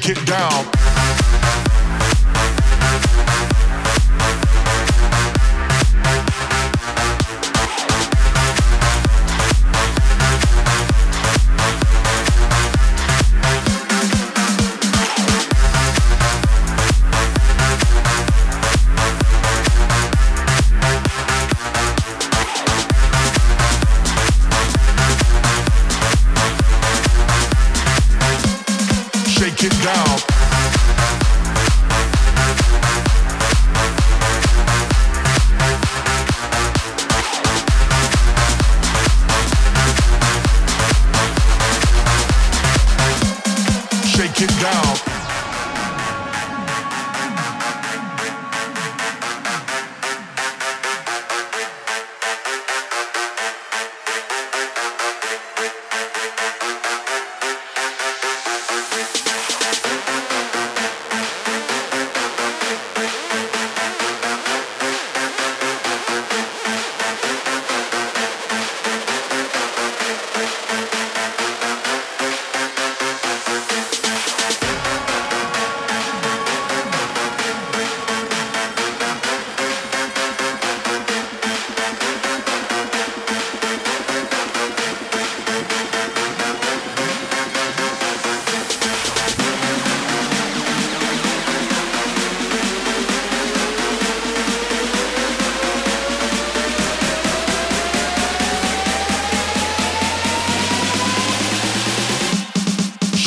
get down. Shake it down.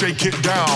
Shake it down.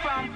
It's time.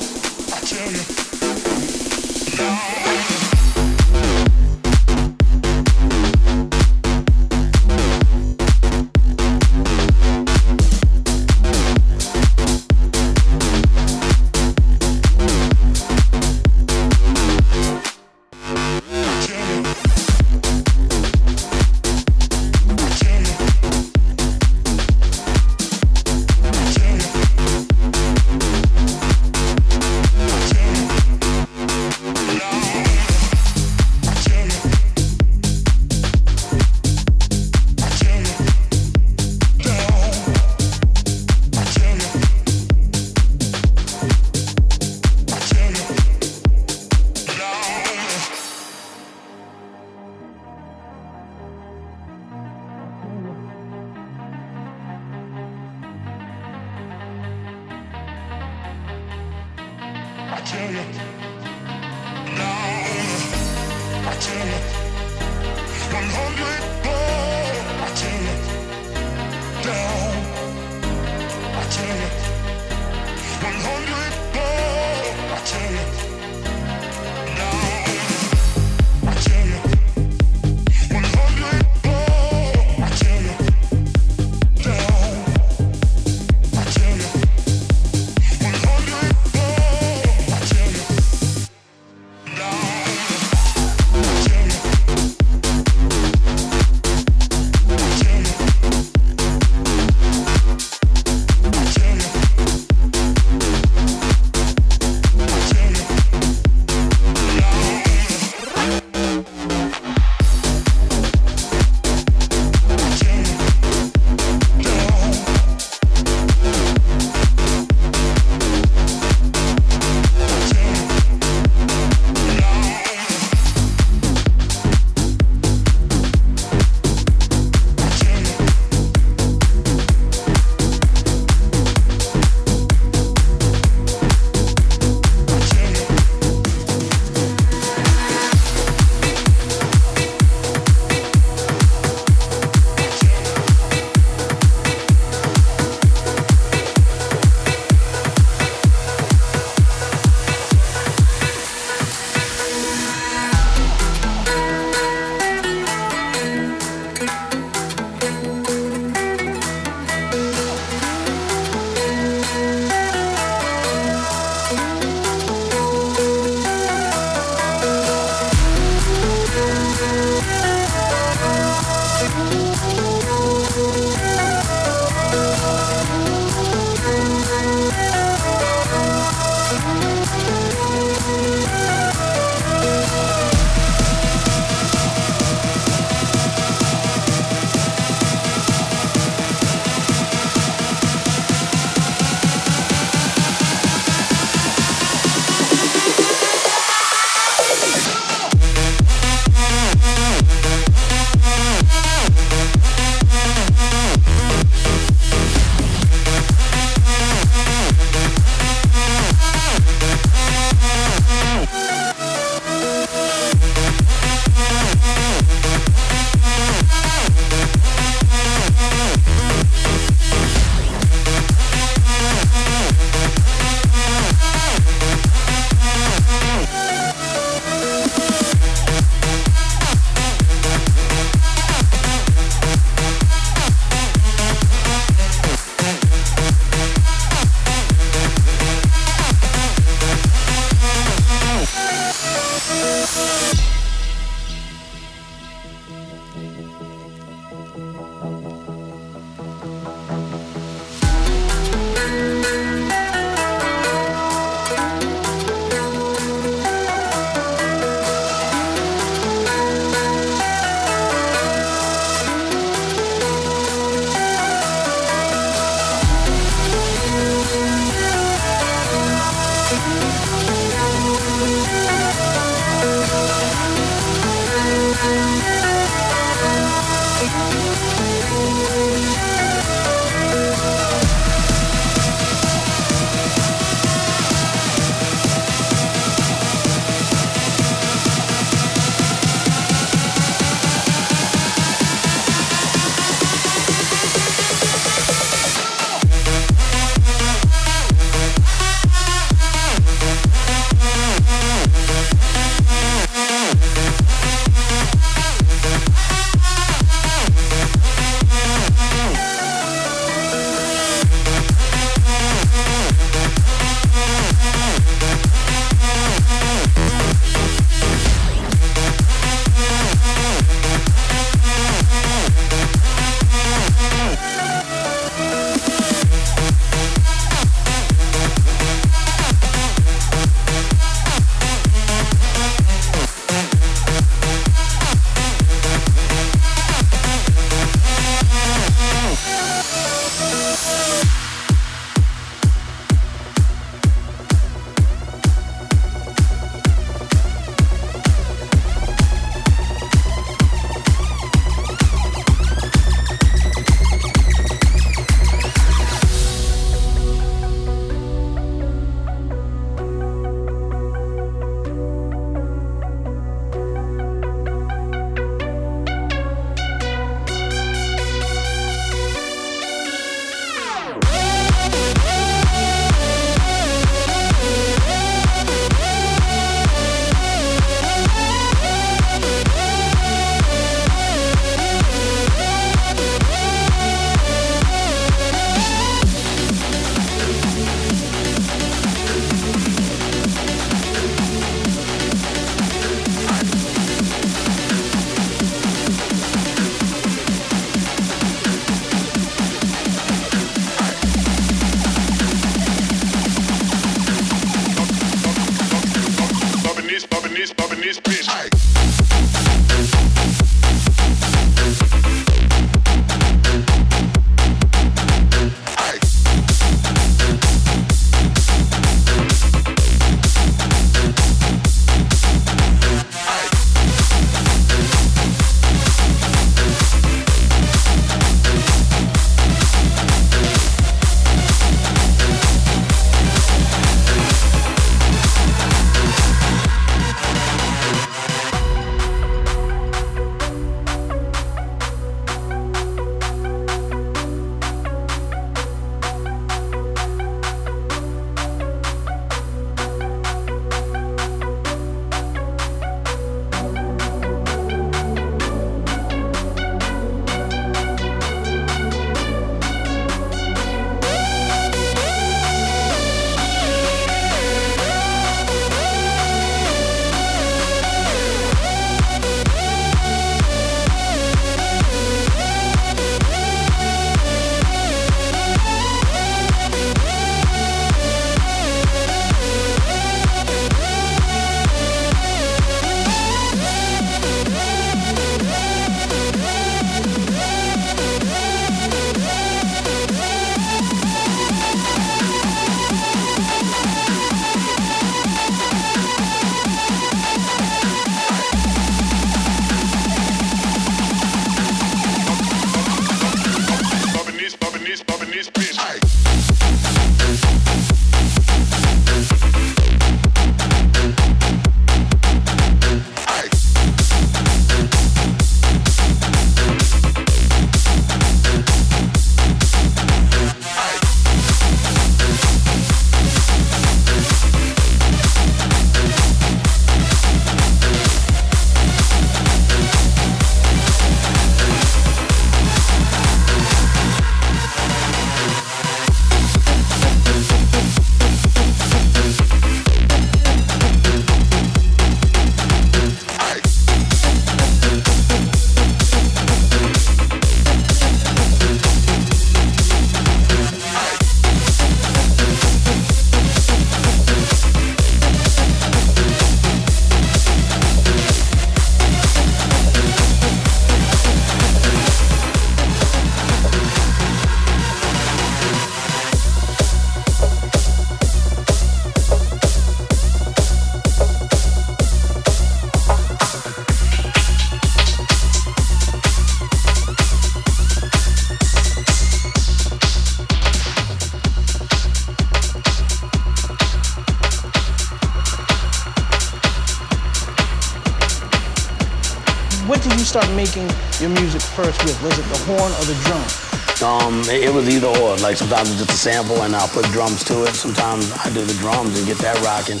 start making your music first with? Was it the horn or the drum? It was either or. Like sometimes it's just a sample and I'll put drums to it. Sometimes I do the drums and get that rocking.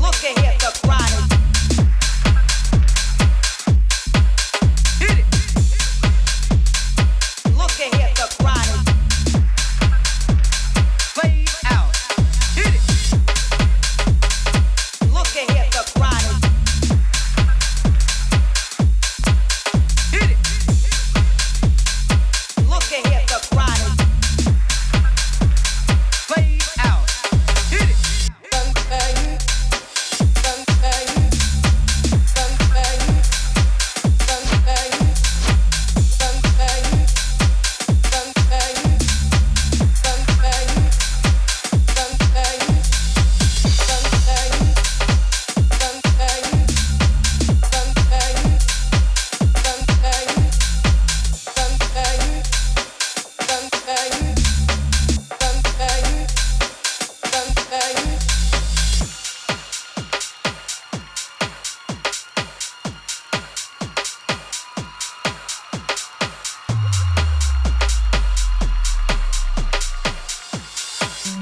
Look at here, the rocking.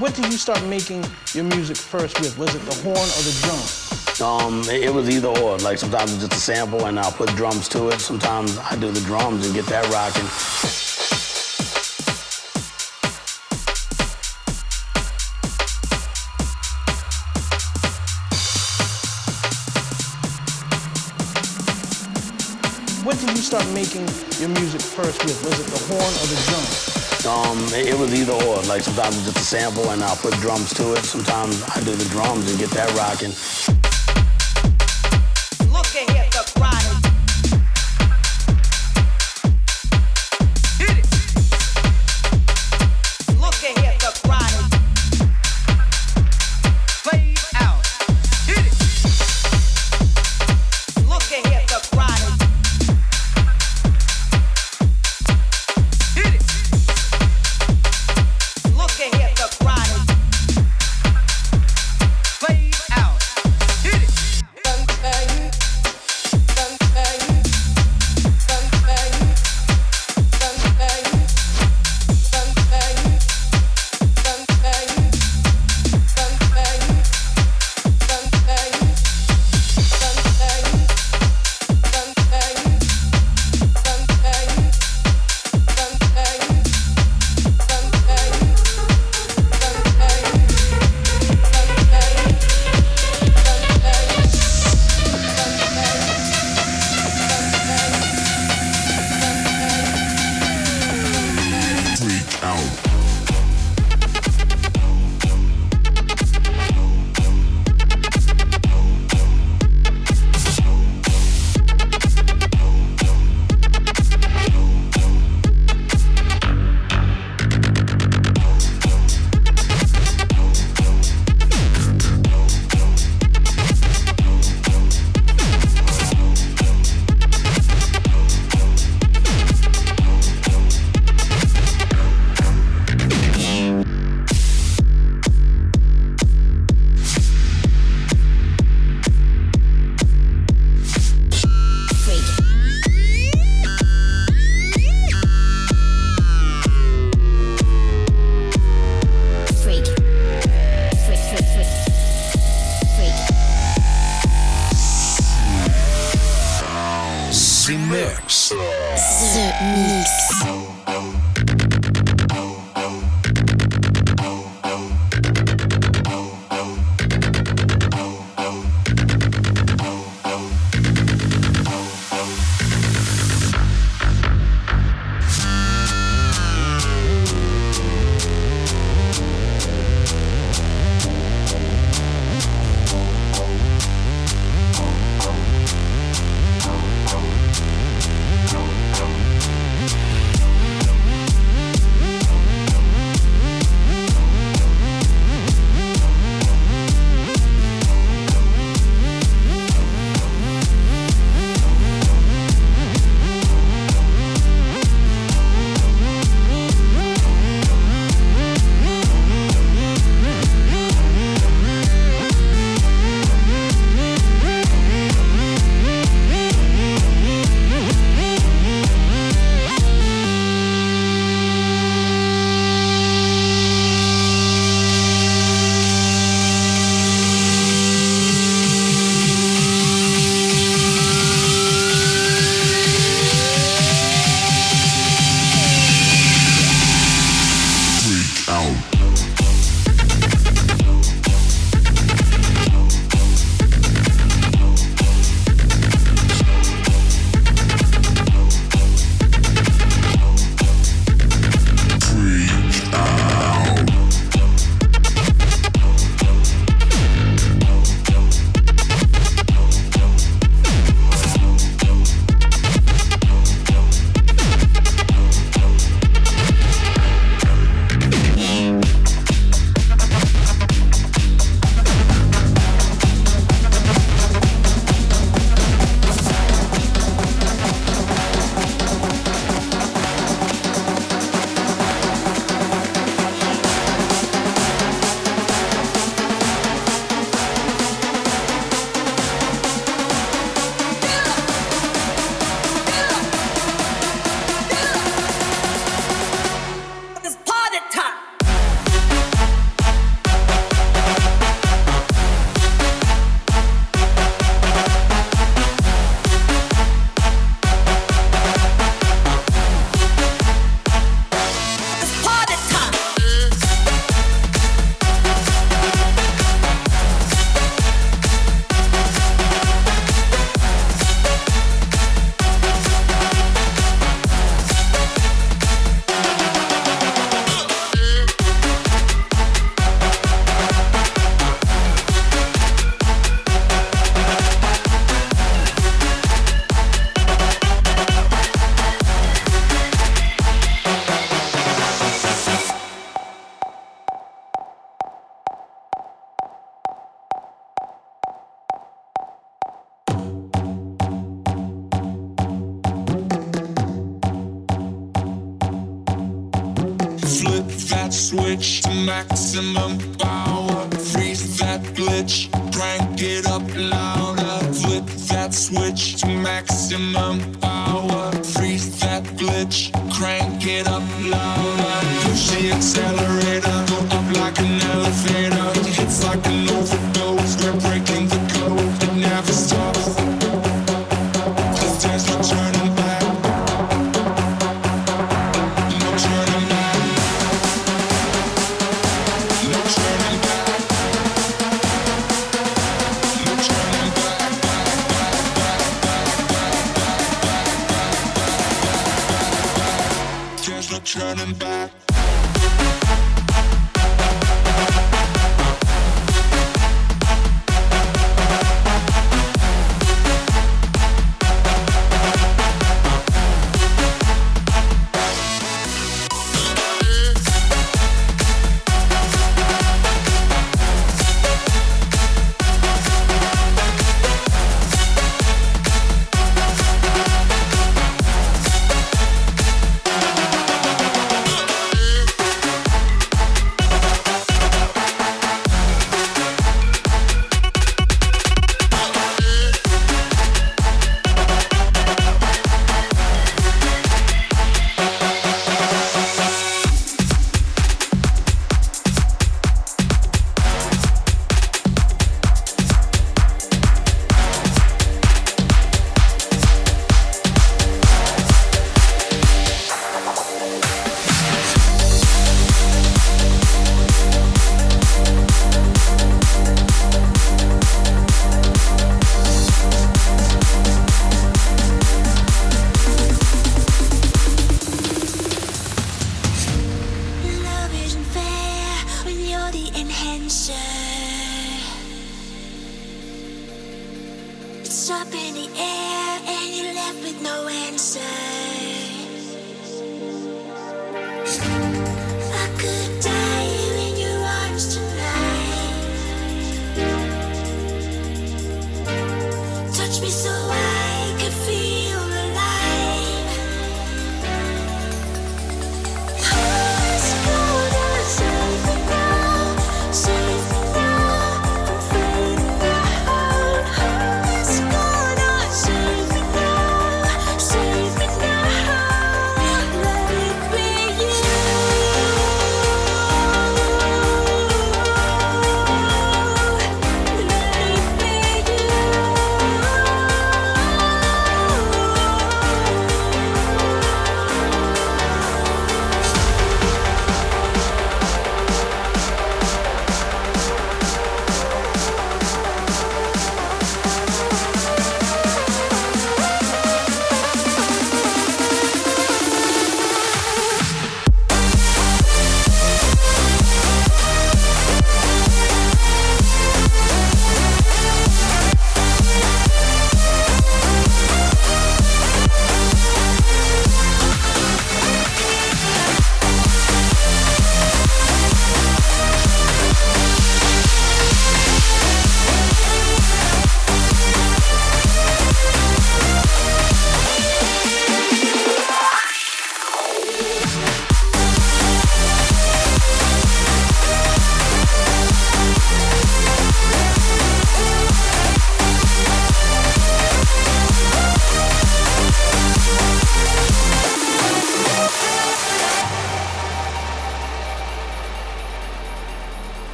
What did you start making your music first with? Was it the horn or the drum? It was either or. Like sometimes it's just a sample and I'll put drums to it. Sometimes I do the drums and get that rocking. What did you start making your music first with? Was it the horn or the drums? It was either or. Like sometimes it's just a sample and I'll put drums to it. Sometimes I do the drums and get that rocking. Look at here, the rocking. switch to maximum power. Freeze that glitch, crank it up louder. Flip that switch to maximum power. Freeze that glitch, crank it up louder. Push the accelerator, go up like an elevator. It hits like an overdose, we're breaking the code. It never stops. Cause there's no turning back. No turning back. No turning back. No turning back. Back. There's no turning back. Up in the air and you're left with no answer.